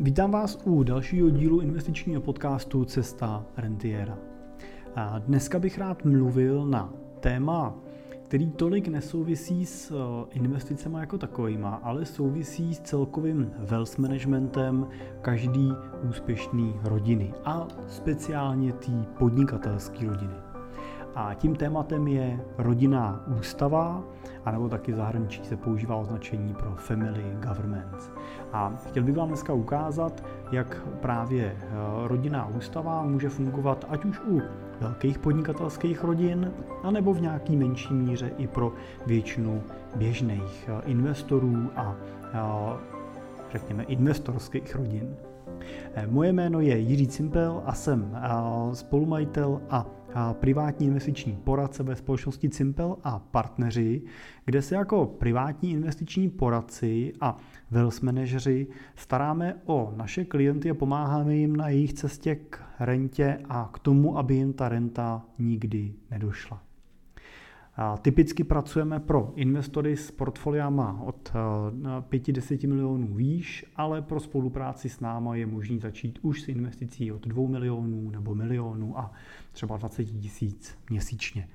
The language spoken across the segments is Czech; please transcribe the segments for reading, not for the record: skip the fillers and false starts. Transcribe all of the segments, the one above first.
Vítám vás u dalšího dílu investičního podcastu Cesta Rentiera. A dneska bych rád mluvil na téma, který tolik nesouvisí s investicemi jako takovýma, ale souvisí s celkovým wealth managementem každý úspěšný rodiny a speciálně té podnikatelské rodiny. A tím tématem je rodinná ústava, anebo taky v zahraničí se používá označení pro family governance. A chtěl bych vám dneska ukázat, jak právě rodinná ústava může fungovat ať už u velkých podnikatelských rodin, anebo v nějaký menší míře i pro většinu běžných investorů a řekněme investorských rodin. Moje jméno je Jiří Cimpel a jsem spolumajitel a privátní investiční poradce ve společnosti Cimpel a partneři, kde se jako privátní investiční poradci a wealth manažeři staráme o naše klienty a pomáháme jim na jejich cestě k rentě a k tomu, aby jim ta renta nikdy nedošla. Typicky pracujeme pro investory s portfoliama od 5-10 milionů výš, ale pro spolupráci s náma je možné začít už s investicí od 2 milionů nebo milionů a třeba 20 tisíc měsíčně.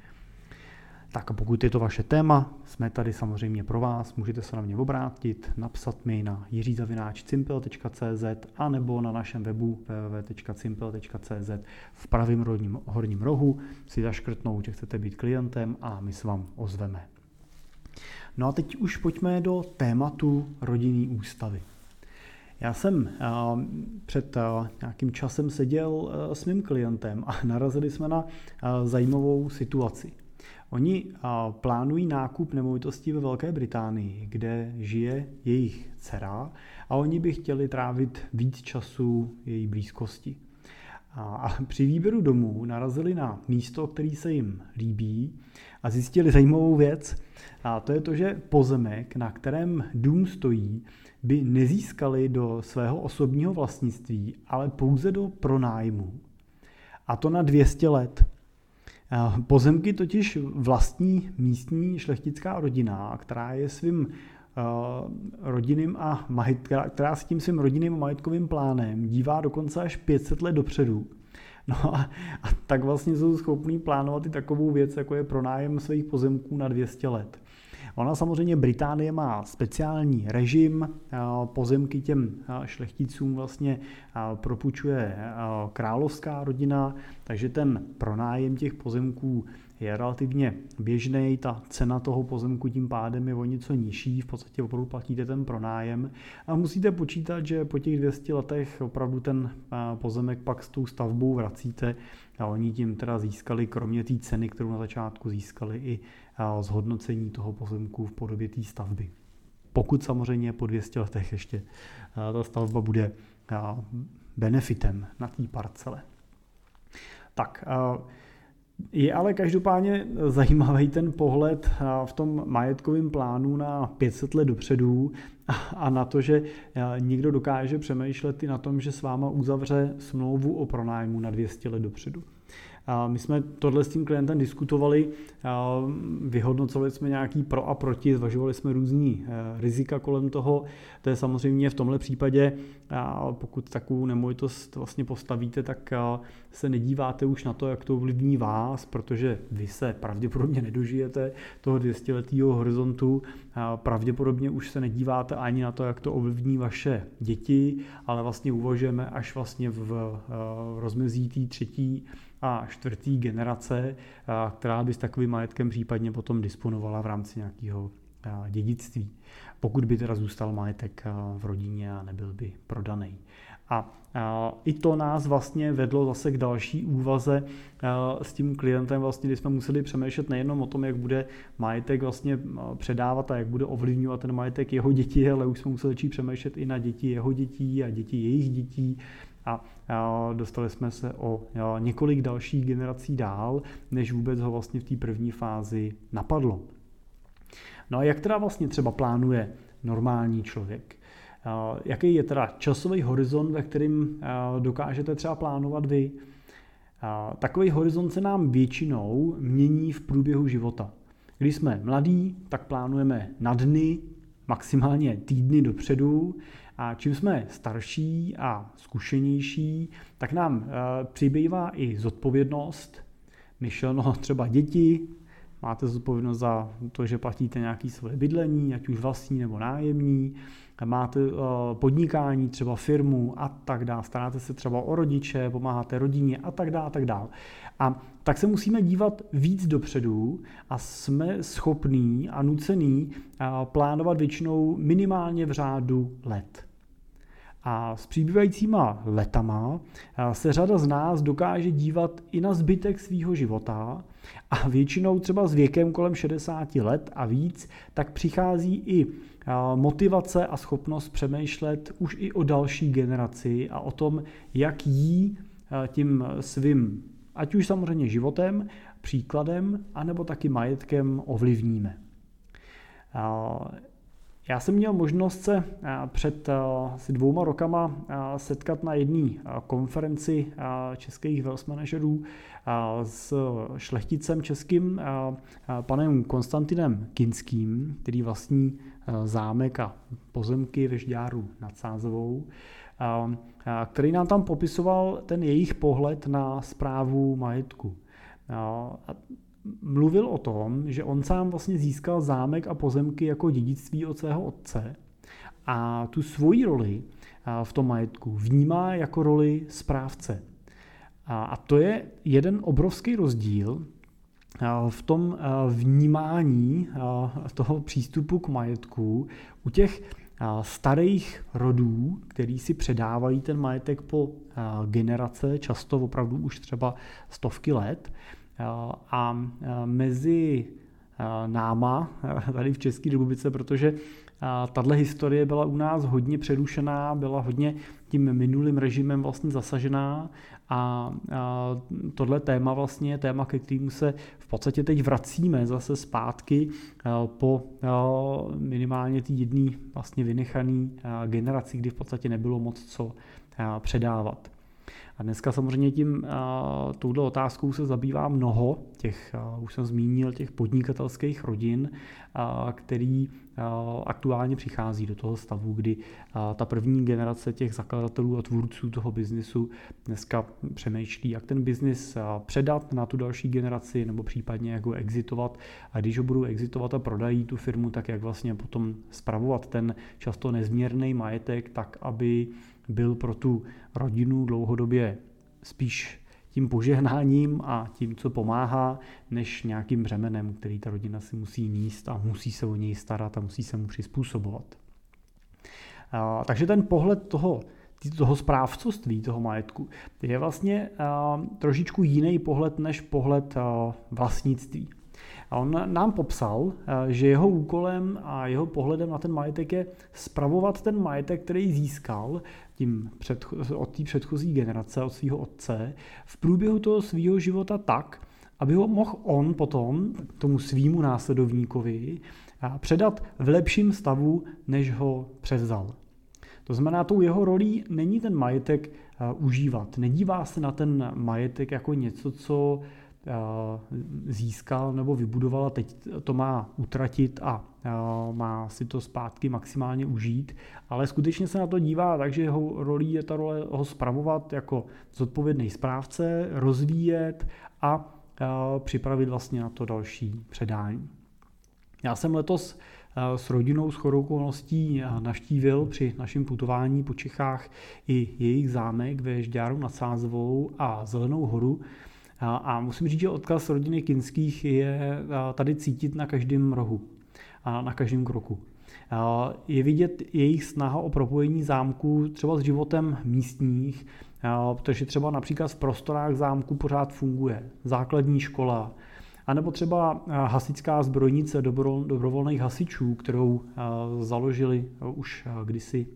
Tak a pokud je to vaše téma, jsme tady samozřejmě pro vás, můžete se na mě obrátit, napsat mi na jiří@cimpel.cz a nebo na našem webu www.cimpel.cz v pravém horním rohu si zaškrtnout, že chcete být klientem a my se vám ozveme. No a teď už pojďme do tématu rodinné ústavy. Já jsem před nějakým časem seděl s mým klientem a narazili jsme na zajímavou situaci. Oni plánují nákup nemovitostí ve Velké Británii, kde žije jejich dcera a oni by chtěli trávit víc času její blízkosti. A při výběru domů narazili na místo, které se jim líbí a zjistili zajímavou věc. A to je to, že pozemek, na kterém dům stojí, by nezískali do svého osobního vlastnictví, ale pouze do pronájmu. A to na 200 let. Pozemky totiž vlastní místní šlechtická rodina, která je svým rodinným a která s tím svým rodinným a majetkovým plánem dívá dokonce až 500 let dopředu. No a tak vlastně jsou schopní plánovat i takovou věc, jako je pronájem svých pozemků na 200 let. Ona samozřejmě Británie má speciální režim, pozemky těm šlechticům vlastně propůjčuje královská rodina, takže ten pronájem těch pozemků je relativně běžný, ta cena toho pozemku tím pádem je o něco nižší, v podstatě opravdu platíte ten pronájem a musíte počítat, že po těch 200 letech opravdu ten pozemek pak s tou stavbou vracíte a oni tím teda získali, kromě té ceny, kterou na začátku získali, i zhodnocení toho pozemku v podobě té stavby. Pokud samozřejmě po 200 letech ještě ta stavba bude benefitem na té parcele. Tak, je ale každopádně zajímavý ten pohled v tom majetkovém plánu na 500 let dopředu a na to, že někdo dokáže přemýšlet i na tom, že s váma uzavře smlouvu o pronájmu na 200 let dopředu. My jsme tohle s tím klientem diskutovali, vyhodnocovali jsme nějaký pro a proti, zvažovali jsme různý rizika kolem toho. To je samozřejmě v tomhle případě, pokud takovou nemovitost vlastně postavíte, tak se nedíváte už na to, jak to ovlivní vás, protože vy se pravděpodobně nedožijete toho 200letého horizontu, pravděpodobně už se nedíváte ani na to, jak to ovlivní vaše děti, ale vlastně uvažujeme až vlastně v rozmezí té třetí a čtvrtý generace, která by s takovým majetkem případně potom disponovala v rámci nějakého dědictví, pokud by teda zůstal majetek v rodině a nebyl by prodaný. A i to nás vlastně vedlo zase k další úvaze s tím klientem, vlastně, kdy jsme museli přemýšlet nejenom o tom, jak bude majetek vlastně předávat a jak bude ovlivňovat ten majetek jeho děti, ale už jsme museli začít přemýšlet i na děti jeho dětí a děti jejich dětí. A dostali jsme se o několik dalších generací dál, než vůbec ho vlastně v té první fázi napadlo. No a jak teda vlastně třeba plánuje normální člověk? Jaký je teda časový horizont, ve kterým dokážete třeba plánovat vy? Takový horizont se nám většinou mění v průběhu života. Když jsme mladí, tak plánujeme na dny, maximálně týdny dopředu, A čím jsme starší a zkušenější, tak nám přibývá i zodpovědnost. Myšleno třeba děti, máte zodpovědnost za to, že platíte nějaké svoje bydlení, ať už vlastní nebo nájemní, máte podnikání, třeba firmu a tak dále, staráte se třeba o rodiče, pomáháte rodině a tak dále, tak dále. A tak se musíme dívat víc dopředu a jsme schopní a nucený plánovat většinou minimálně v řádu let. A s přibývajícíma letama se řada z nás dokáže dívat i na zbytek svýho života a většinou třeba s věkem kolem 60 let a víc, tak přichází i motivace a schopnost přemýšlet už i o další generaci a o tom, jak jí tím svým, ať už samozřejmě životem, příkladem, anebo taky majetkem ovlivníme. Já jsem měl možnost se před asi 2 rokama setkat na jedné konferenci českých wealth managerů s šlechticem českým, panem Konstantinem Kinským, který vlastní zámek a pozemky ve Žďáru nad Sázavou, který nám tam popisoval ten jejich pohled na správu majetku. Mluvil o tom, že on sám vlastně získal zámek a pozemky jako dědictví od svého otce a tu svoji roli v tom majetku vnímá jako roli správce. A to je jeden obrovský rozdíl v tom vnímání toho přístupu k majetku u těch starých rodů, který si předávají ten majetek po generace, často opravdu už třeba 100 let, a mezi náma tady v České republice, protože tato historie byla u nás hodně přerušená, byla hodně tím minulým režimem vlastně zasažená a tohle téma vlastně je téma, ke kterému se v podstatě teď vracíme zase zpátky po minimálně té jedné vlastně vynechané generaci, kdy v podstatě nebylo moc co předávat. A dneska samozřejmě touhle otázkou se zabývá mnoho těch, už jsem zmínil, těch podnikatelských rodin, který aktuálně přichází do toho stavu, kdy ta první generace těch zakladatelů a tvůrců toho biznisu dneska přemýšlí, jak ten biznis předat na tu další generaci nebo případně jak ho exitovat. A když ho budou exitovat a prodají tu firmu, tak jak vlastně potom spravovat ten často nezměrný majetek tak, aby byl pro tu rodinu dlouhodobě spíš tím požehnáním a tím, co pomáhá, než nějakým břemenem, který ta rodina si musí nést a musí se o něj starat a musí se mu přizpůsobovat. Takže ten pohled toho správcovství, toho majetku, je vlastně trošičku jiný pohled než pohled vlastnictví. A on nám popsal, že jeho úkolem a jeho pohledem na ten majetek je spravovat ten majetek, který získal od té předchozí generace, od svého otce, v průběhu toho svého života tak, aby ho mohl on potom tomu svýmu následovníkovi předat v lepším stavu, než ho převzal. To znamená, tou jeho rolí není ten majetek užívat. Nedívá se na ten majetek jako něco, co získal nebo vybudoval a teď to má utratit a má si to zpátky maximálně užít, ale skutečně se na to dívá, takže jeho rolí je ta role ho spravovat jako zodpovědný správce, rozvíjet a připravit vlastně na to další předání. Já jsem letos s rodinou shodou okolností navštívil při našem putování po Čechách i jejich zámek ve Žďáru nad Sázavou a Zelenou horu. A musím říct, že odkaz rodiny Kinských je tady cítit na každém rohu a na každém kroku. Je vidět jejich snaha o propojení zámku třeba s životem místních, protože třeba například v prostorách zámku pořád funguje základní škola, anebo třeba hasičská zbrojnice dobrovolných hasičů, kterou založili už kdysi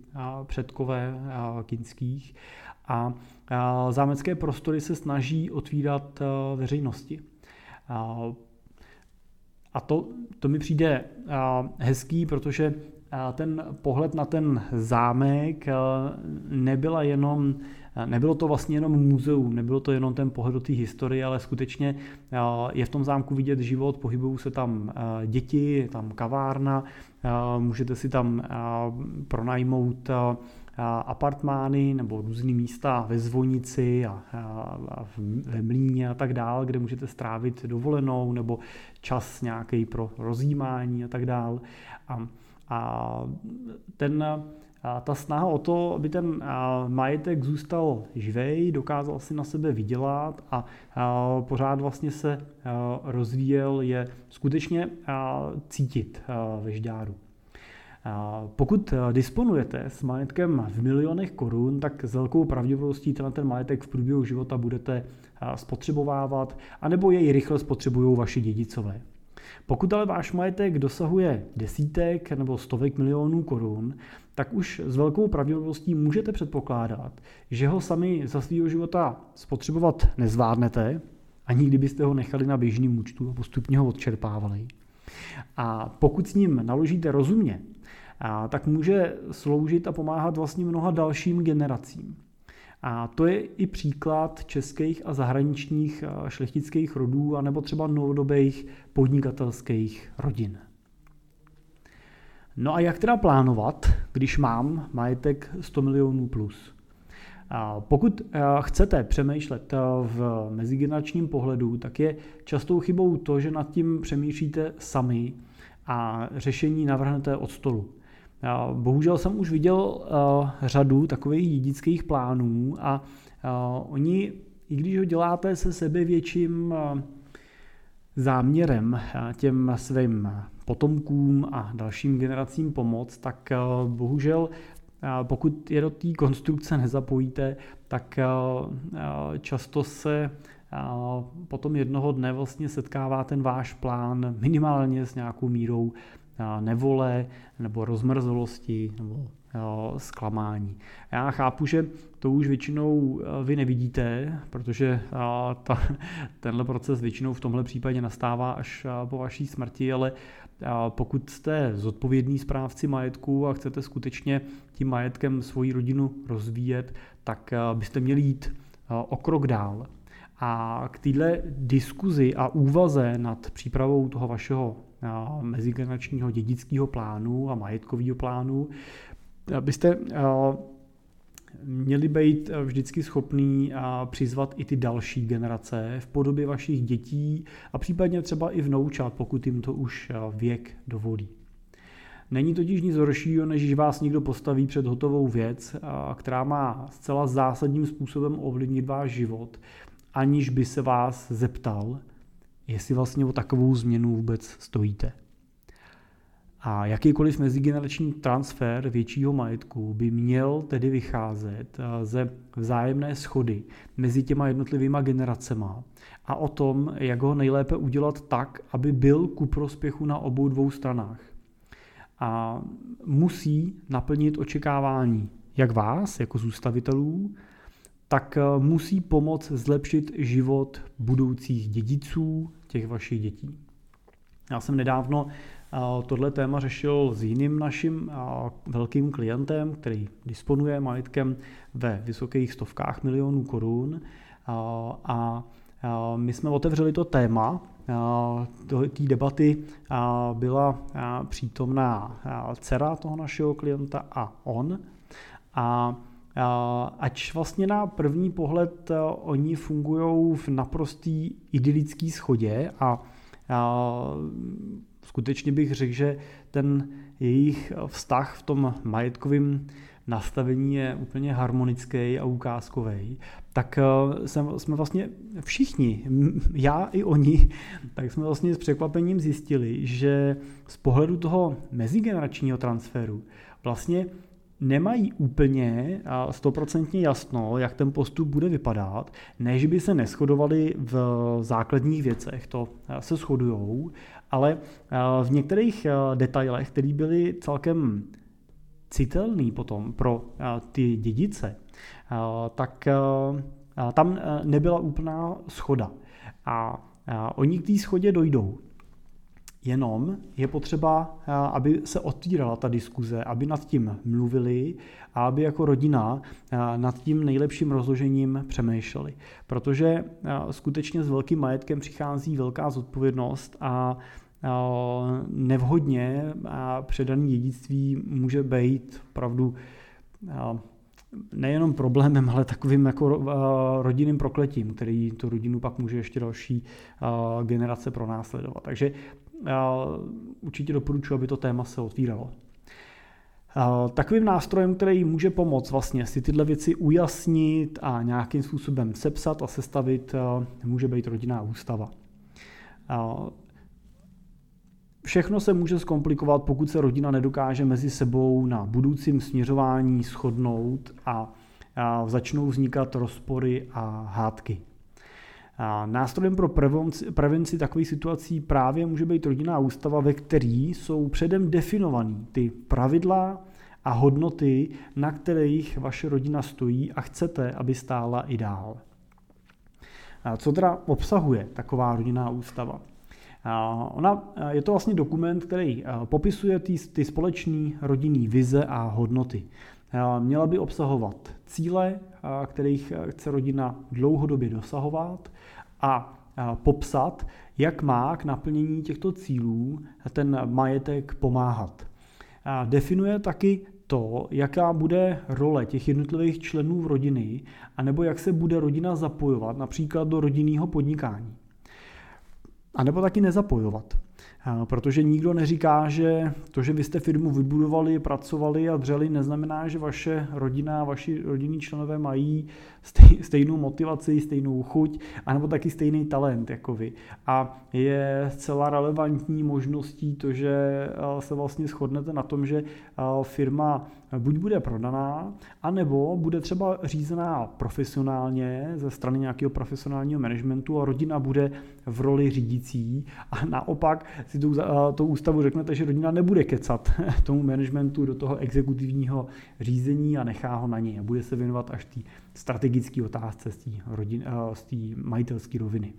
předkové Kinských. A zámecké prostory se snaží otvírat veřejnosti. A to mi přijde hezký, protože ten pohled na ten zámek nebylo to vlastně jenom muzeum, nebylo to jenom ten pohled do té historie, ale skutečně je v tom zámku vidět život, pohybují se tam děti, je tam kavárna, můžete si tam pronajmout apartmány nebo různý místa ve Zvonici a ve Mlýně a tak dál, kde můžete strávit dovolenou nebo čas nějaký pro rozjímání a tak dál. Ta snaha o to, aby ten majetek zůstal živej, dokázal si na sebe vydělat a pořád vlastně se rozvíjel, je skutečně cítit ve Žďáru. Pokud disponujete s majetkem v milionech korun, tak s velkou pravděpodobností ten majetek v průběhu života budete spotřebovávat, anebo jej rychle spotřebují vaši dědicové. Pokud ale váš majetek dosahuje desítek nebo stovek milionů korun, tak už s velkou pravděpodobností můžete předpokládat, že ho sami za svého života spotřebovat nezvládnete, ani kdybyste ho nechali na běžném účtu a postupně ho odčerpávali. A pokud s ním naložíte rozumně, tak může sloužit a pomáhat vlastně mnoha dalším generacím. A to je i příklad českých a zahraničních šlechtických rodů a nebo třeba novodobých podnikatelských rodin. No a jak teda plánovat, když mám majetek 100 milionů plus? Pokud chcete přemýšlet v mezigeneračním pohledu, tak je častou chybou to, že nad tím přemýšlíte sami a řešení navrhnete od stolu. Bohužel jsem už viděl řadu takových dědických plánů a oni, i když ho děláte se sebevětším záměrem těm svým potomkům a dalším generacím pomoct, tak bohužel pokud je do té konstrukce nezapojíte, tak často se potom jednoho dne vlastně setkává ten váš plán minimálně s nějakou mírou nevole nebo rozmrzlosti nebo zklamání. Já chápu, že to už většinou vy nevidíte, protože tenhle proces většinou v tomhle případě nastává až po vaší smrti, ale pokud jste zodpovědný správci majetku a chcete skutečně tím majetkem svoji rodinu rozvíjet, tak byste měli jít o krok dál. A k téhle diskuzi a úvaze nad přípravou toho vašeho mezigeneračního dědického plánu a majetkového plánu byste měli být vždycky schopný přizvat i ty další generace v podobě vašich dětí a případně třeba i vnoučat, pokud jim to už věk dovolí. Není totiž nic horšího, než když vás někdo postaví před hotovou věc, která má zcela zásadním způsobem ovlivnit váš život, aniž by se vás zeptal, jestli vlastně o takovou změnu vůbec stojíte. A jakýkoliv mezigenerační transfer většího majetku by měl tedy vycházet ze vzájemné shody mezi těma jednotlivýma generacema a o tom, jak ho nejlépe udělat tak, aby byl ku prospěchu na obou dvou stranách. A musí naplnit očekávání jak vás, jako zůstavitelů, tak musí pomoct zlepšit život budoucích dědiců, těch vašich dětí. Já jsem nedávno tohle téma řešil s jiným naším velkým klientem, který disponuje majetkem ve vysokých stovkách milionů korun. A my jsme otevřeli to téma. Té debaty byla přítomná dcera toho našeho klienta a on. A ač vlastně na první pohled oni fungují v naprostý idylický shodě a skutečně bych řekl, že ten jejich vztah v tom majetkovém nastavení je úplně harmonický a ukázkový, tak jsme vlastně všichni, já i oni, tak jsme vlastně s překvapením zjistili, že z pohledu toho mezigeneračního transferu vlastně nemají úplně 100% jasno, jak ten postup bude vypadat, než by se neshodovali v základních věcech, to se shodujou, ale v některých detailech, které byly celkem citelný potom pro ty dědice, tak tam nebyla úplná shoda. A oni k té shodě dojdou. Jenom je potřeba, aby se otvírala ta diskuze, aby nad tím mluvili a aby jako rodina nad tím nejlepším rozložením přemýšleli. Protože skutečně s velkým majetkem přichází velká zodpovědnost a nevhodně předané dědictví může být opravdu nejenom problémem, ale takovým jako rodinným prokletím, který tu rodinu pak může ještě další generace pronásledovat. Takže určitě doporučuji, aby to téma se otvíralo. Takovým nástrojem, který může pomoct vlastně si tyhle věci ujasnit a nějakým způsobem sepsat a sestavit, může být rodinná ústava. Všechno se může zkomplikovat, pokud se rodina nedokáže mezi sebou na budoucím směřování shodnout a začnou vznikat rozpory a hádky. Nástrojem pro prevenci takových situací právě může být rodinná ústava, ve který jsou předem definované ty pravidla a hodnoty, na kterých vaše rodina stojí a chcete, aby stála i dál. Co teda obsahuje taková rodinná ústava? Je to vlastně dokument, který popisuje ty společné rodinné vize a hodnoty. Měla by obsahovat cíle, kterých chce rodina dlouhodobě dosahovat a popsat, jak má k naplnění těchto cílů ten majetek pomáhat. Definuje taky to, jaká bude role těch jednotlivých členů rodiny, anebo jak se bude rodina zapojovat například do rodinného podnikání. A nebo taky nezapojovat. Protože nikdo neříká, že to, že vy jste firmu vybudovali, pracovali a dřeli, neznamená, že vaše rodina, vaši rodinní členové mají stejnou motivaci, stejnou chuť, anebo taky stejný talent jako vy. A je zcela relevantní možností to, že se vlastně shodnete na tom, že firma buď bude prodaná, anebo bude třeba řízená profesionálně ze strany nějakého profesionálního managementu a rodina bude v roli řídící a naopak si tu ústavu řeknete, že rodina nebude kecat tomu managementu do toho exekutivního řízení a nechá ho na něj a bude se věnovat až té strategické otázce z té majitelské roviny.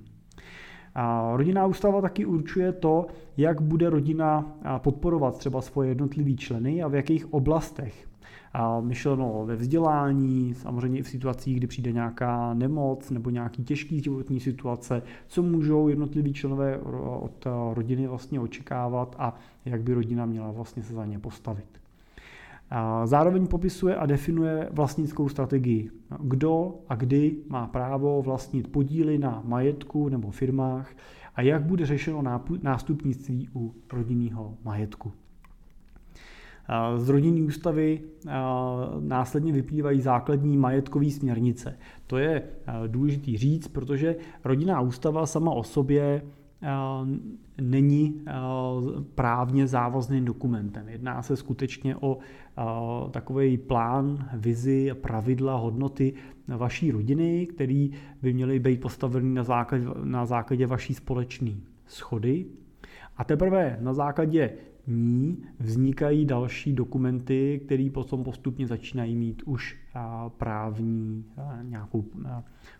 A rodinná ústava taky určuje to, jak bude rodina podporovat třeba svoje jednotlivý členy a v jakých oblastech. A myšleno ve vzdělání, samozřejmě i v situacích, kdy přijde nějaká nemoc nebo nějaký těžký životní situace, co můžou jednotliví členové od rodiny vlastně očekávat a jak by rodina měla vlastně se za ně postavit. A zároveň popisuje a definuje vlastnickou strategii. Kdo a kdy má právo vlastnit podíly na majetku nebo firmách a jak bude řešeno nástupnictví u rodinného majetku. Z rodinné ústavy následně vyplývají základní majetkové směrnice. To je důležitý říct, protože rodinná ústava sama o sobě není právně závazným dokumentem. Jedná se skutečně o takový plán, vizi, pravidla, hodnoty vaší rodiny, které by měly být postaveny na základě vaší společné shody. A teprve na základě ní vznikají další dokumenty, které potom postupně začínají mít už právní nějakou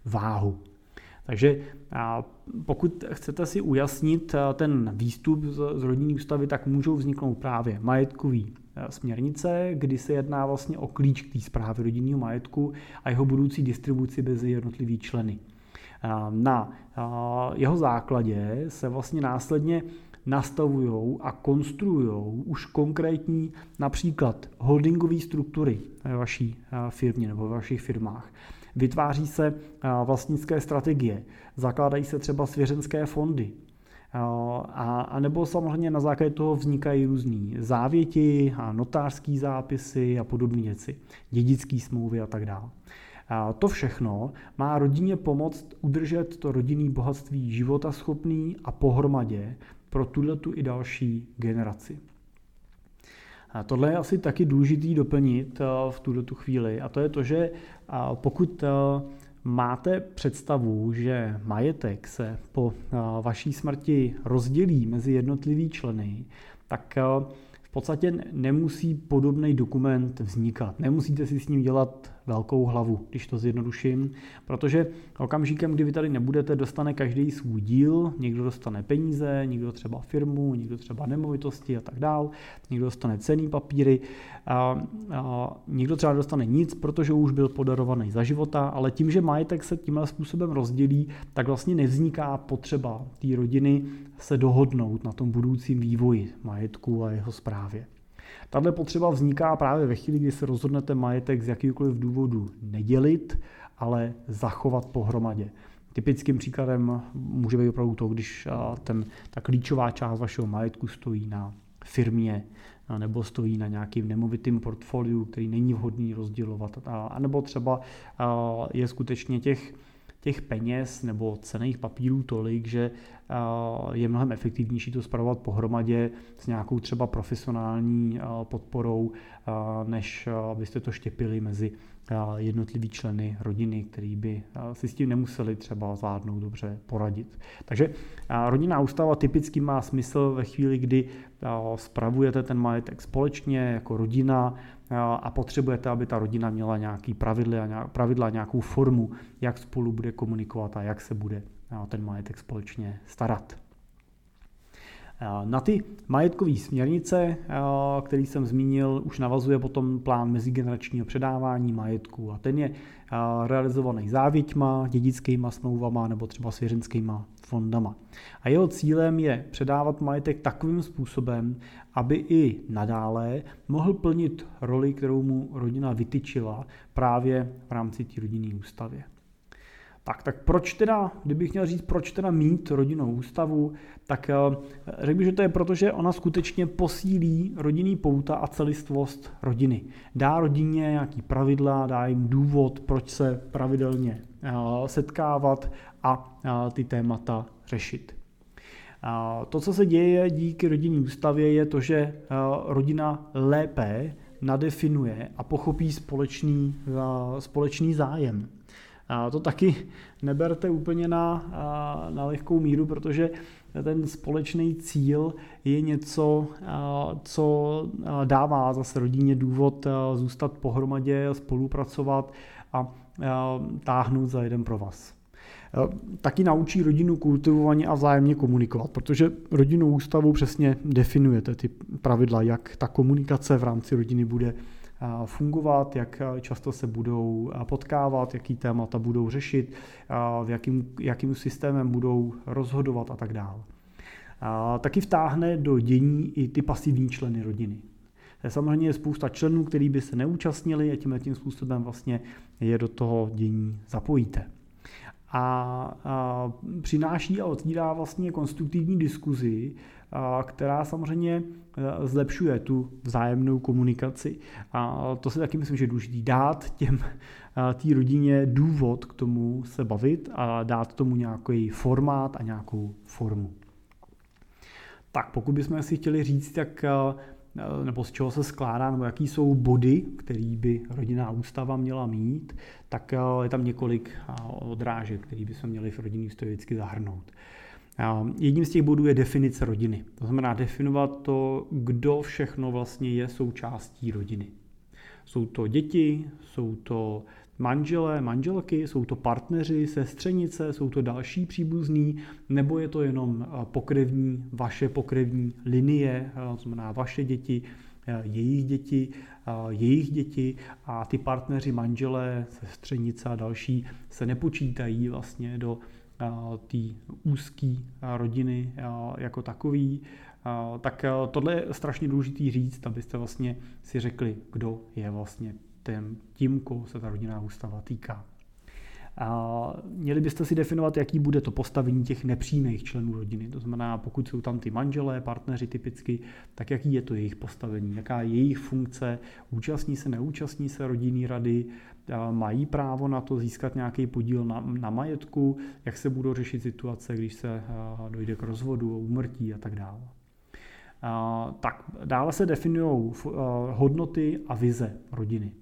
váhu. Takže pokud chcete si ujasnit ten výstup z rodinné ústavy, tak můžou vzniknout právě majetkový směrnice, kdy se jedná vlastně o klíč k té správě rodinného majetku a jeho budoucí distribuci mezi jednotlivými členy. Na jeho základě se vlastně následně nastavují a konstruují už konkrétní například holdingové struktury ve vaší firmě nebo ve vašich firmách. Vytváří se vlastnické strategie, zakládají se třeba svěřenské fondy a nebo samozřejmě na základě toho vznikají různý závěti a notářský zápisy a podobné věci, dědický smlouvy a tak dále. To všechno má rodině pomoct udržet to rodinné bohatství životaschopný a pohromadě pro tuhletu i další generaci. A tohle je asi taky důležitý doplnit v tuhletu chvíli a to je to, že pokud máte představu, že majetek se po vaší smrti rozdělí mezi jednotlivý členy, tak v podstatě nemusí podobný dokument vznikat. Nemusíte si s ním dělat velkou hlavu, když to zjednoduším, protože okamžikem, kdy vy tady nebudete, dostane každý svůj díl, někdo dostane peníze, někdo třeba firmu, někdo třeba nemovitosti a tak dál, někdo dostane cenný papíry, a někdo třeba dostane nic, protože už byl podarovaný za života, ale tím, že majetek se tímhle způsobem rozdělí, tak vlastně nevzniká potřeba té rodiny se dohodnout na tom budoucím vývoji majetku a jeho správě. Tato potřeba vzniká právě ve chvíli, kdy se rozhodnete majetek z jakýkoliv důvodu nedělit, ale zachovat pohromadě. Typickým příkladem může být opravdu to, když ta klíčová část vašeho majetku stojí na firmě, nebo stojí na nějakým nemovitým portfoliu, který není vhodný rozdělovat, anebo třeba je skutečně těch peněz nebo cenných papírů tolik, že je mnohem efektivnější to spravovat pohromadě s nějakou třeba profesionální podporou, než abyste to štěpili mezi jednotlivý členy rodiny, který by si s tím nemuseli třeba zvládnout dobře poradit. Takže rodinná ústava typicky má smysl ve chvíli, kdy spravujete ten majetek společně jako rodina a potřebujete, aby ta rodina měla nějaký pravidla, nějakou formu, jak spolu bude komunikovat a jak se bude ten majetek společně starat. Na ty majetkové směrnice, který jsem zmínil, už navazuje potom plán mezigeneračního předávání majetku a ten je realizovaný závěťma, dědickýma smlouvama nebo třeba svěřenskýma fondama. A jeho cílem je předávat majetek takovým způsobem, aby i nadále mohl plnit roli, kterou mu rodina vytyčila právě v rámci té rodinné ústavy. Tak proč teda mít rodinnou ústavu, tak řekl bych, že to je proto, že ona skutečně posílí rodinný pouta a celistvost rodiny. Dá rodině nějaký pravidla, dá jim důvod, proč se pravidelně setkávat a ty témata řešit. To, co se děje díky rodinné ústavě, je to, že rodina lépe nadefinuje a pochopí společný zájem. A to taky neberte úplně na lehkou míru, protože ten společný cíl je něco, co dává zase rodině důvod zůstat pohromadě, spolupracovat a táhnout za jeden provaz. Taky naučí rodinu kultivovaně a vzájemně komunikovat, protože rodinnou ústavu přesně definujete ty pravidla, jak ta komunikace v rámci rodiny bude fungovat, jak často se budou potkávat, jaký témata budou řešit, jakým systémem budou rozhodovat a tak dále. Taky vtáhne do dění i ty pasivní členy rodiny. Samozřejmě je spousta členů, kteří by se neúčastnili a tím způsobem vlastně je do toho dění zapojíte. A přináší a otvírá vlastně konstruktivní diskuzi, která samozřejmě zlepšuje tu vzájemnou komunikaci. A to se taky myslím, že je důležité dát té rodině důvod k tomu se bavit a dát tomu nějaký formát a nějakou formu. Tak pokud bychom si chtěli říct, jak nebo z čeho se skládá, nebo jaký jsou body, který by rodinná ústava měla mít, tak je tam několik odrážek, které bychom měli v rodinné ústavě vždycky zahrnout. Jedním z těch bodů je definice rodiny. To znamená definovat to, kdo všechno vlastně je součástí rodiny. Jsou to děti, jsou to manželé, manželky, jsou to partneři, sestřenice, jsou to další příbuzní, nebo je to jenom vaše pokrevní linie, to znamená vaše děti, jejich děti a ty partneři, manželé, sestřenice a další se nepočítají vlastně do té úzké rodiny jako takový. Tak tohle je strašně důležitý říct, abyste vlastně si řekli, kdo je vlastně tím, koho se ta rodinná ústava týká. Měli byste si definovat, jaký bude to postavení těch nepřímých členů rodiny. To znamená, pokud jsou tam ty manželé, partneři typicky, tak jaký je to jejich postavení, jaká je jejich funkce, účastní se, neúčastní se rodinné rady, mají právo na to získat nějaký podíl na majetku, jak se budou řešit situace, když se dojde k rozvodu, úmrtí a tak dále. Tak dále se definují hodnoty a vize rodiny.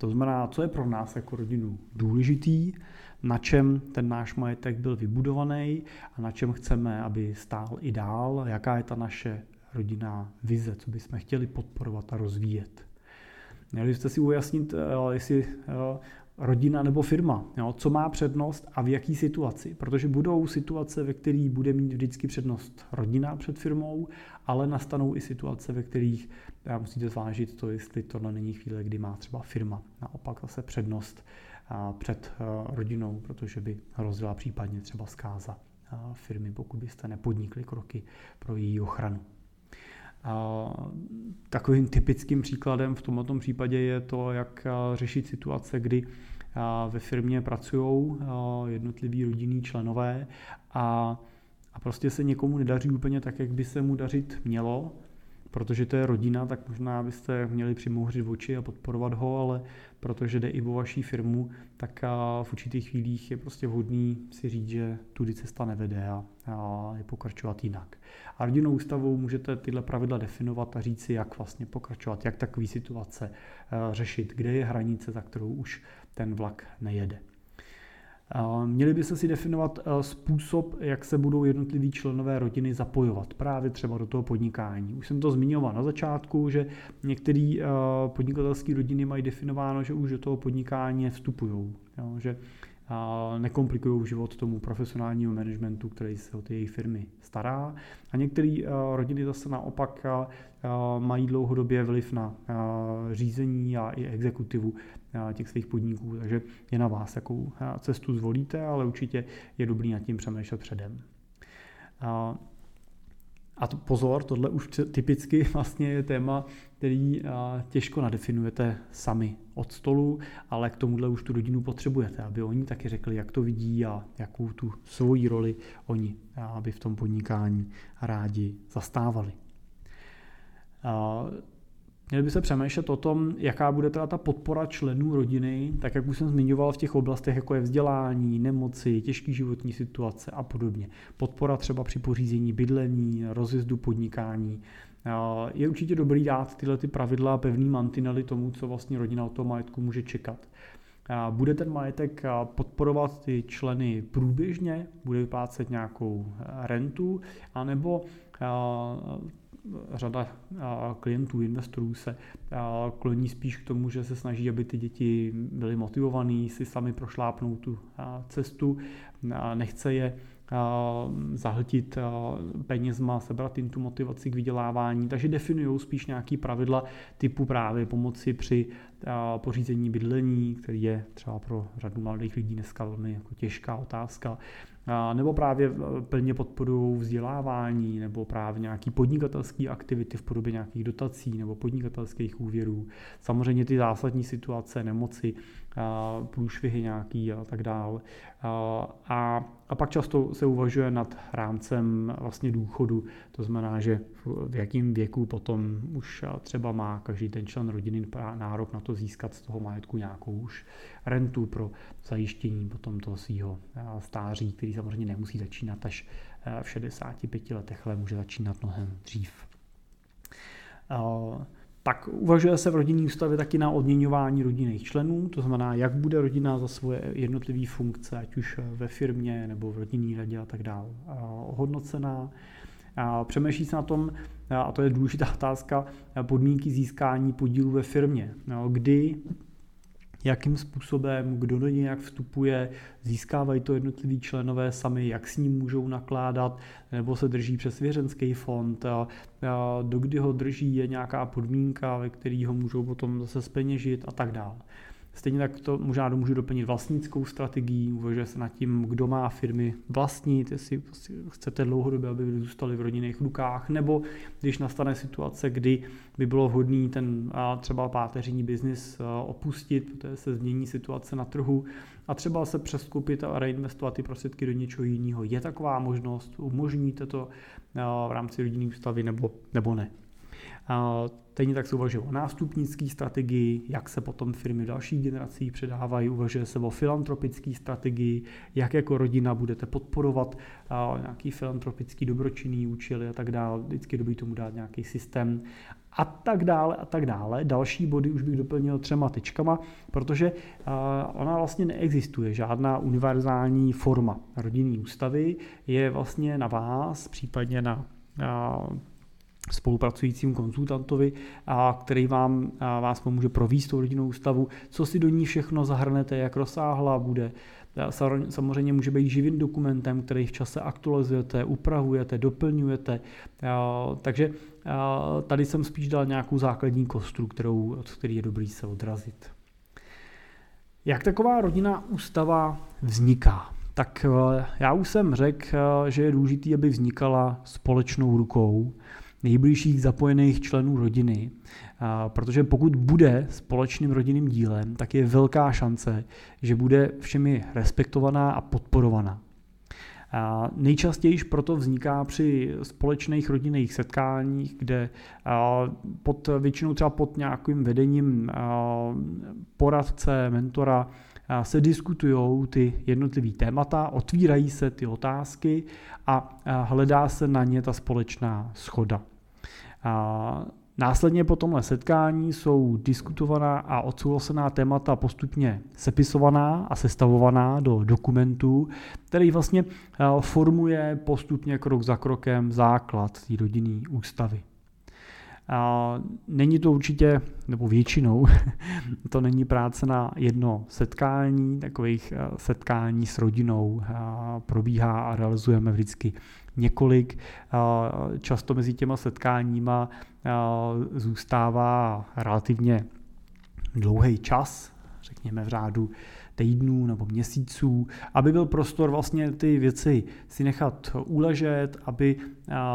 To znamená, co je pro nás jako rodinu důležitý, na čem ten náš majetek byl vybudovaný a na čem chceme, aby stál i dál, jaká je ta naše rodinná vize, co bychom chtěli podporovat a rozvíjet. Měli byste si ujasnit, jestli rodina nebo firma, jo, co má přednost a v jaký situaci. Protože budou situace, ve kterých bude mít vždycky přednost rodina před firmou, ale nastanou i situace, ve kterých musíte zvážit to, jestli tohle není chvíle, kdy má třeba firma naopak zase přednost před rodinou, protože by hrozila případně třeba zkáza firmy, pokud byste nepodnikli kroky pro její ochranu. Takovým typickým příkladem v tomto případě je to, jak řešit situace, kdy ve firmě pracují jednotliví rodinní členové a prostě se někomu nedaří úplně tak, jak by se mu dařit mělo, protože to je rodina, tak možná byste měli přimouřit oči a podporovat ho, ale protože jde i o vaší firmu, tak v určitých chvílích je prostě vhodný si říct, že tudy cesta nevede a je pokračovat jinak. A rodinnou ústavou můžete tyhle pravidla definovat a říct si, jak vlastně pokračovat, jak takový situace řešit, kde je hranice, za kterou už ten vlak nejede. Měli by se si definovat způsob, jak se budou jednotliví členové rodiny zapojovat právě třeba do toho podnikání. Už jsem to zmiňoval na začátku, že některé podnikatelské rodiny mají definováno, že už do toho podnikání vstupují, že nekomplikují život tomu profesionálnímu managementu, který se o ty jejich firmy stará. A některé rodiny zase naopak mají dlouhodobě vliv na řízení a i exekutivu těch svých podniků, takže je na vás, jakou cestu zvolíte, ale určitě je dobrý nad tím přemýšlet předem. A to, pozor, tohle už typicky vlastně je téma, který těžko nadefinujete sami od stolu, ale k tomuhle už tu rodinu potřebujete, aby oni taky řekli, jak to vidí a jakou tu svoji roli oni, aby v tom podnikání rádi zastávali. Měli by se přemýšlet o tom, jaká bude teda ta podpora členů rodiny, tak jak už jsem zmiňoval v těch oblastech, jako je vzdělání, nemoci, těžké životní situace a podobně. Podpora třeba při pořízení bydlení, rozjezdu podnikání. Je určitě dobrý dát tyhle ty pravidla pevný mantinely tomu, co vlastně rodina od toho majetku může čekat. Bude ten majetek podporovat ty členy průběžně, bude vyplácet nějakou rentu, anebo řada klientů, investorů se kloní spíš k tomu, že se snaží, aby ty děti byly motivovaný, si sami prošlápnou tu cestu, nechce je zahltit penězma, sebrat jim tu motivaci k vydělávání, takže definují spíš nějaký pravidla typu právě pomoci při pořízení bydlení, který je třeba pro řadu mladých lidí dneska velmi jako těžká otázka, nebo právě plně podporují vzdělávání, nebo právě nějaký podnikatelský aktivity v podobě nějakých dotací nebo podnikatelských úvěrů. Samozřejmě ty zásadní situace, nemoci, průšvihy nějaký a tak dál. A pak často se uvažuje nad rámcem vlastně důchodu. To znamená, že v jakém věku potom už třeba má každý ten člen rodiny nárok na to získat z toho majetku nějakou už rentu pro zajištění potom toho svého stáří, který samozřejmě nemusí začínat až v 65 letech, ale může začínat mnohem dřív. Tak uvažuje se v rodinné ústavě taky na odměňování rodinných členů, to znamená, jak bude rodina za svoje jednotlivé funkce, ať už ve firmě nebo v rodinné radě a tak dále, ohodnocená. Přemýšlí se na tom, a to je důležitá otázka, podmínky získání podílu ve firmě. Kdy, jakým způsobem, kdo do něj jak vstupuje, získávají to jednotliví členové sami, jak s ním můžou nakládat, nebo se drží přes svěřenský fond, dokdy ho drží, je nějaká podmínka, ve které ho můžou potom zase zpeněžit a tak dále. Stejně tak to možná můžu doplnit vlastnickou strategií, uvažuje se nad tím, kdo má firmy vlastnit, jestli chcete dlouhodobě, aby zůstali v rodinných rukách, nebo když nastane situace, kdy by bylo vhodný ten třeba páteřní biznis opustit, protože se změní situace na trhu a třeba se přeskupit a reinvestovat ty prostředky do něčeho jiného. Je taková možnost, umožníte to v rámci rodinné ústavy nebo ne? Stejně tak se uvažuje o nástupnické strategii, jak se potom firmy v dalších generacích předávají, uvažuje se o filantropické strategii, jak jako rodina budete podporovat nějaký filantropický dobročinný účely a tak dále, vždycky dobrý tomu dát nějaký systém a tak dále a tak dále. Další body už bych doplnil 3 tečkami, protože ona vlastně neexistuje, žádná univerzální forma rodinné ústavy, je vlastně na vás, případně na spolupracujícímu konzultantovi, který vás pomůže provést tou rodinnou ústavu, co si do ní všechno zahrnete, jak rozsáhlá bude. Samozřejmě může být živým dokumentem, který v čase aktualizujete, upravujete, doplňujete. Takže tady jsem spíš dal nějakou základní kostru, od které je dobrý se odrazit. Jak taková rodinná ústava vzniká? Tak já už jsem řekl, že je důležité, aby vznikala společnou rukou nejbližších zapojených členů rodiny, protože pokud bude společným rodinným dílem, tak je velká šance, že bude všemi respektovaná a podporovaná. Nejčastěji proto vzniká při společných rodinných setkáních, kde většinou třeba pod nějakým vedením poradce, mentora se diskutují ty jednotlivý témata, otvírají se ty otázky a hledá se na ně ta společná shoda. Následně po tomhle setkání jsou diskutovaná a odsouhlasená témata postupně sepisovaná a sestavovaná do dokumentů, který vlastně formuje postupně krok za krokem základ té rodinné ústavy. Není to určitě, nebo většinou, to není práce na jedno setkání, takových setkání s rodinou probíhá a realizujeme vždycky několik. Často mezi těma setkáníma zůstává relativně dlouhý čas, řekněme v řádu týdnů nebo měsíců, aby byl prostor vlastně ty věci si nechat uležet, aby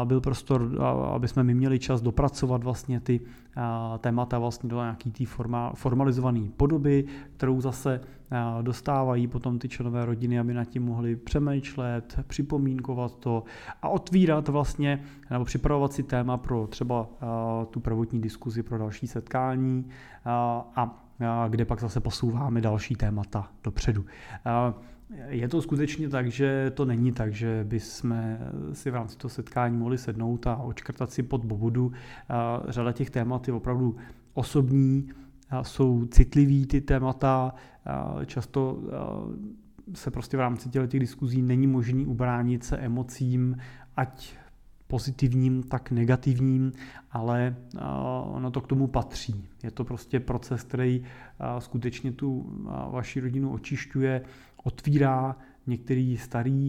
byl prostor, aby jsme měli čas dopracovat vlastně ty témata vlastně do nějaký té formalizované podoby, kterou zase dostávají potom ty členové rodiny, aby nad tím mohli přemýšlet, připomínkovat to a otvírat vlastně, nebo připravovat si téma pro třeba tu prvotní diskuzi pro další setkání a kde pak zase posouváme další témata dopředu. Je to skutečně tak, že to není tak, že bychom si v rámci toho setkání mohli sednout a odškrtat si pod bobodu. Řada těch témat je opravdu osobní, jsou citlivý ty témata, často se prostě v rámci těch diskuzí není možné ubránit se emocím, ať pozitivním, tak negativním, ale ono to k tomu patří. Je to prostě proces, který skutečně tu vaši rodinu očišťuje, otvírá některé staré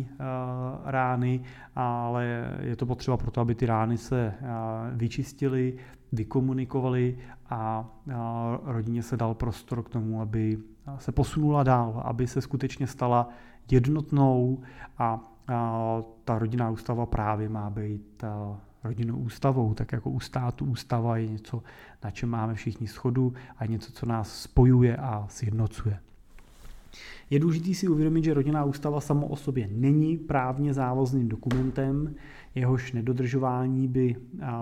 rány, ale je to potřeba proto, aby ty rány se vyčistily, vykomunikovaly a rodině se dal prostor k tomu, aby se posunula dál, aby se skutečně stala jednotnou a ta rodinná ústava právě má být rodinnou ústavou, tak jako u státu ústava je něco, na čem máme všichni shodu a něco, co nás spojuje a sjednocuje. Je důležité si uvědomit, že rodinná ústava samo o sobě není právně závazným dokumentem, jehož nedodržování by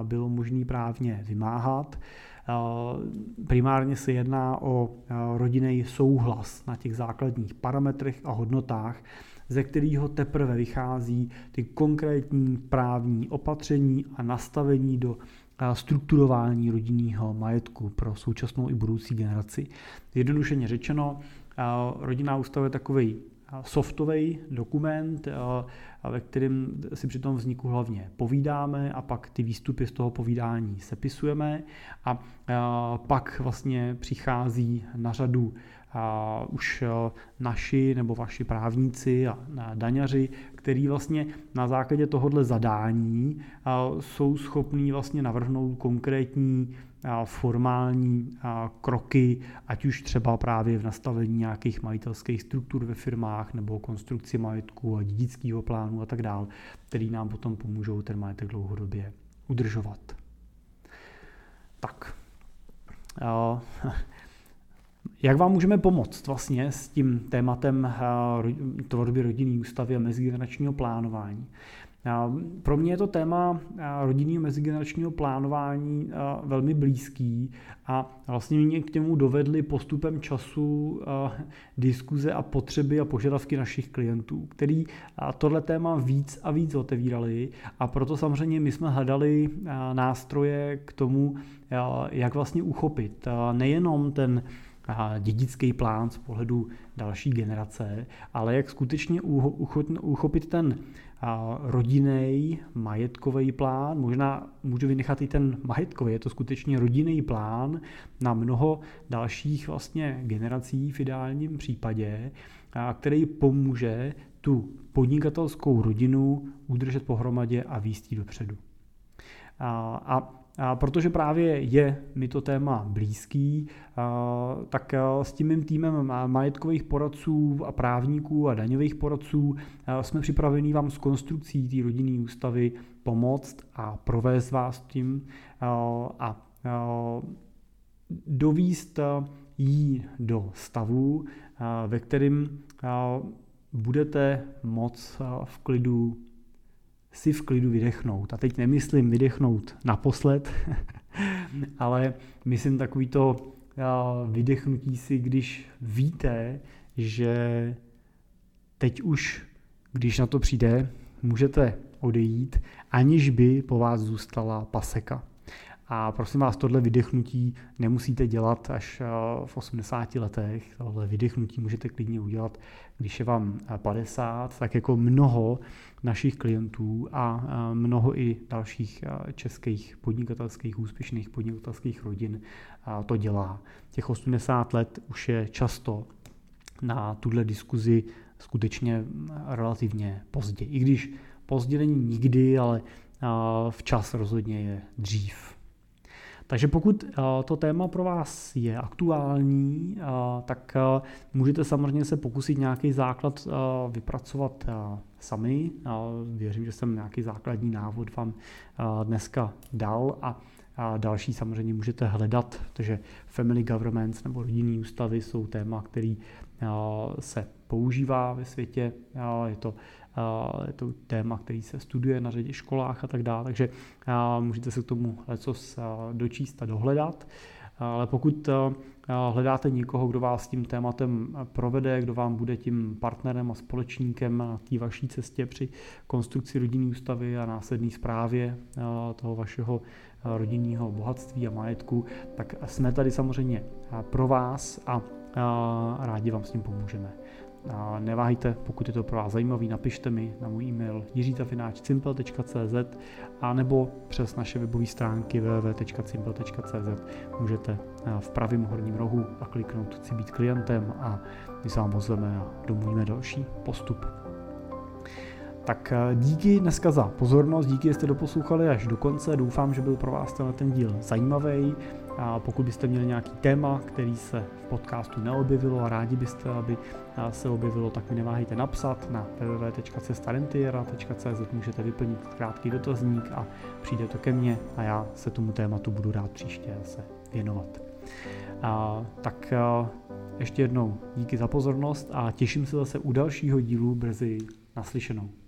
bylo možné právně vymáhat. Primárně se jedná o rodinný souhlas na těch základních parametrech a hodnotách, ze kterého teprve vychází ty konkrétní právní opatření a nastavení do strukturování rodinného majetku pro současnou i budoucí generaci. Jednodušeně řečeno, rodinná ústava je takový softový dokument, ve kterém si při tom vzniku hlavně povídáme a pak ty výstupy z toho povídání sepisujeme a pak vlastně přichází na řadu už naši nebo vaši právníci a daňaři, který vlastně na základě tohohle zadání jsou schopní vlastně navrhnout konkrétní formální kroky, ať už třeba právě v nastavení nějakých majitelských struktur ve firmách nebo konstrukci majetku a dědického plánu a tak dále, který nám potom pomůžou ten majetek dlouhodobě udržovat. Tak. Jak vám můžeme pomoct vlastně s tím tématem tvorby rodinné ústavy a mezigeneračního plánování? Pro mě je to téma rodinného mezigeneračního plánování velmi blízký a vlastně mě k němu dovedly postupem času diskuze a potřeby a požadavky našich klientů, který tohle téma víc a víc otevírali a proto samozřejmě my jsme hledali nástroje k tomu, jak vlastně uchopit nejenom ten dědický plán z pohledu další generace, ale jak skutečně uchopit ten rodinný majetkový plán, možná můžu vynechat i ten majetkový, je to skutečně rodinný plán na mnoho dalších vlastně generací v ideálním případě, který pomůže tu podnikatelskou rodinu udržet pohromadě a výstí dopředu. A protože právě je mi to téma blízký, tak s tím mým týmem majetkových poradců a právníků a daňových poradců jsme připraveni vám s konstrukcí té rodinné ústavy pomoct a provést vás tím a dovést ji do stavu, ve kterém budete moct si v klidu vydechnout. A teď nemyslím vydechnout naposled, ale myslím takový to vydechnutí si, když víte, že teď už, když na to přijde, můžete odejít, aniž by po vás zůstala paseka. A prosím vás, tohle vydechnutí nemusíte dělat až v 80 letech. Tohle vydechnutí můžete klidně udělat, když je vám 50, tak jako mnoho našich klientů a mnoho i dalších českých podnikatelských, úspěšných podnikatelských rodin to dělá. Těch 80 let už je často na tuhle diskuzi skutečně relativně pozdě. I když pozdě není nikdy, ale včas rozhodně je dřív. Takže pokud to téma pro vás je aktuální, tak můžete samozřejmě se pokusit nějaký základ vypracovat sami. Věřím, že jsem nějaký základní návod vám dneska dal a další samozřejmě můžete hledat, protože family governments nebo rodinné ústavy jsou téma, který se používá ve světě. Je to téma, který se studuje na řadě školách a tak dále, takže můžete se k tomu lecos dočíst a dohledat. Ale pokud hledáte někoho, kdo vás tím tématem provede, kdo vám bude tím partnerem a společníkem na té vaší cestě při konstrukci rodinné ústavy a následné správě toho vašeho rodinného bohatství a majetku, tak jsme tady samozřejmě pro vás a rádi vám s tím pomůžeme. Neváhejte, pokud je to pro vás zajímavý, napište mi na můj e-mail jiřitafináč@cimpel.cz a nebo přes naše webové stránky www.cimpel.cz můžete v pravém horním rohu a kliknout Chci být klientem a my se vám ozveme a domluvíme další postup. Tak díky dneska za pozornost, díky, že jste doposlouchali až do konce, doufám, že byl pro vás ten díl zajímavý. A pokud byste měli nějaký téma, který se v podcastu neobjevilo a rádi byste, aby se objevilo, tak mi neváhejte napsat na www.cestarentiera.cz, můžete vyplnit krátký dotazník a přijde to ke mně a já se tomu tématu budu rád příště se věnovat. Tak ještě jednou díky za pozornost a těším se zase u dalšího dílu brzy naslyšenou.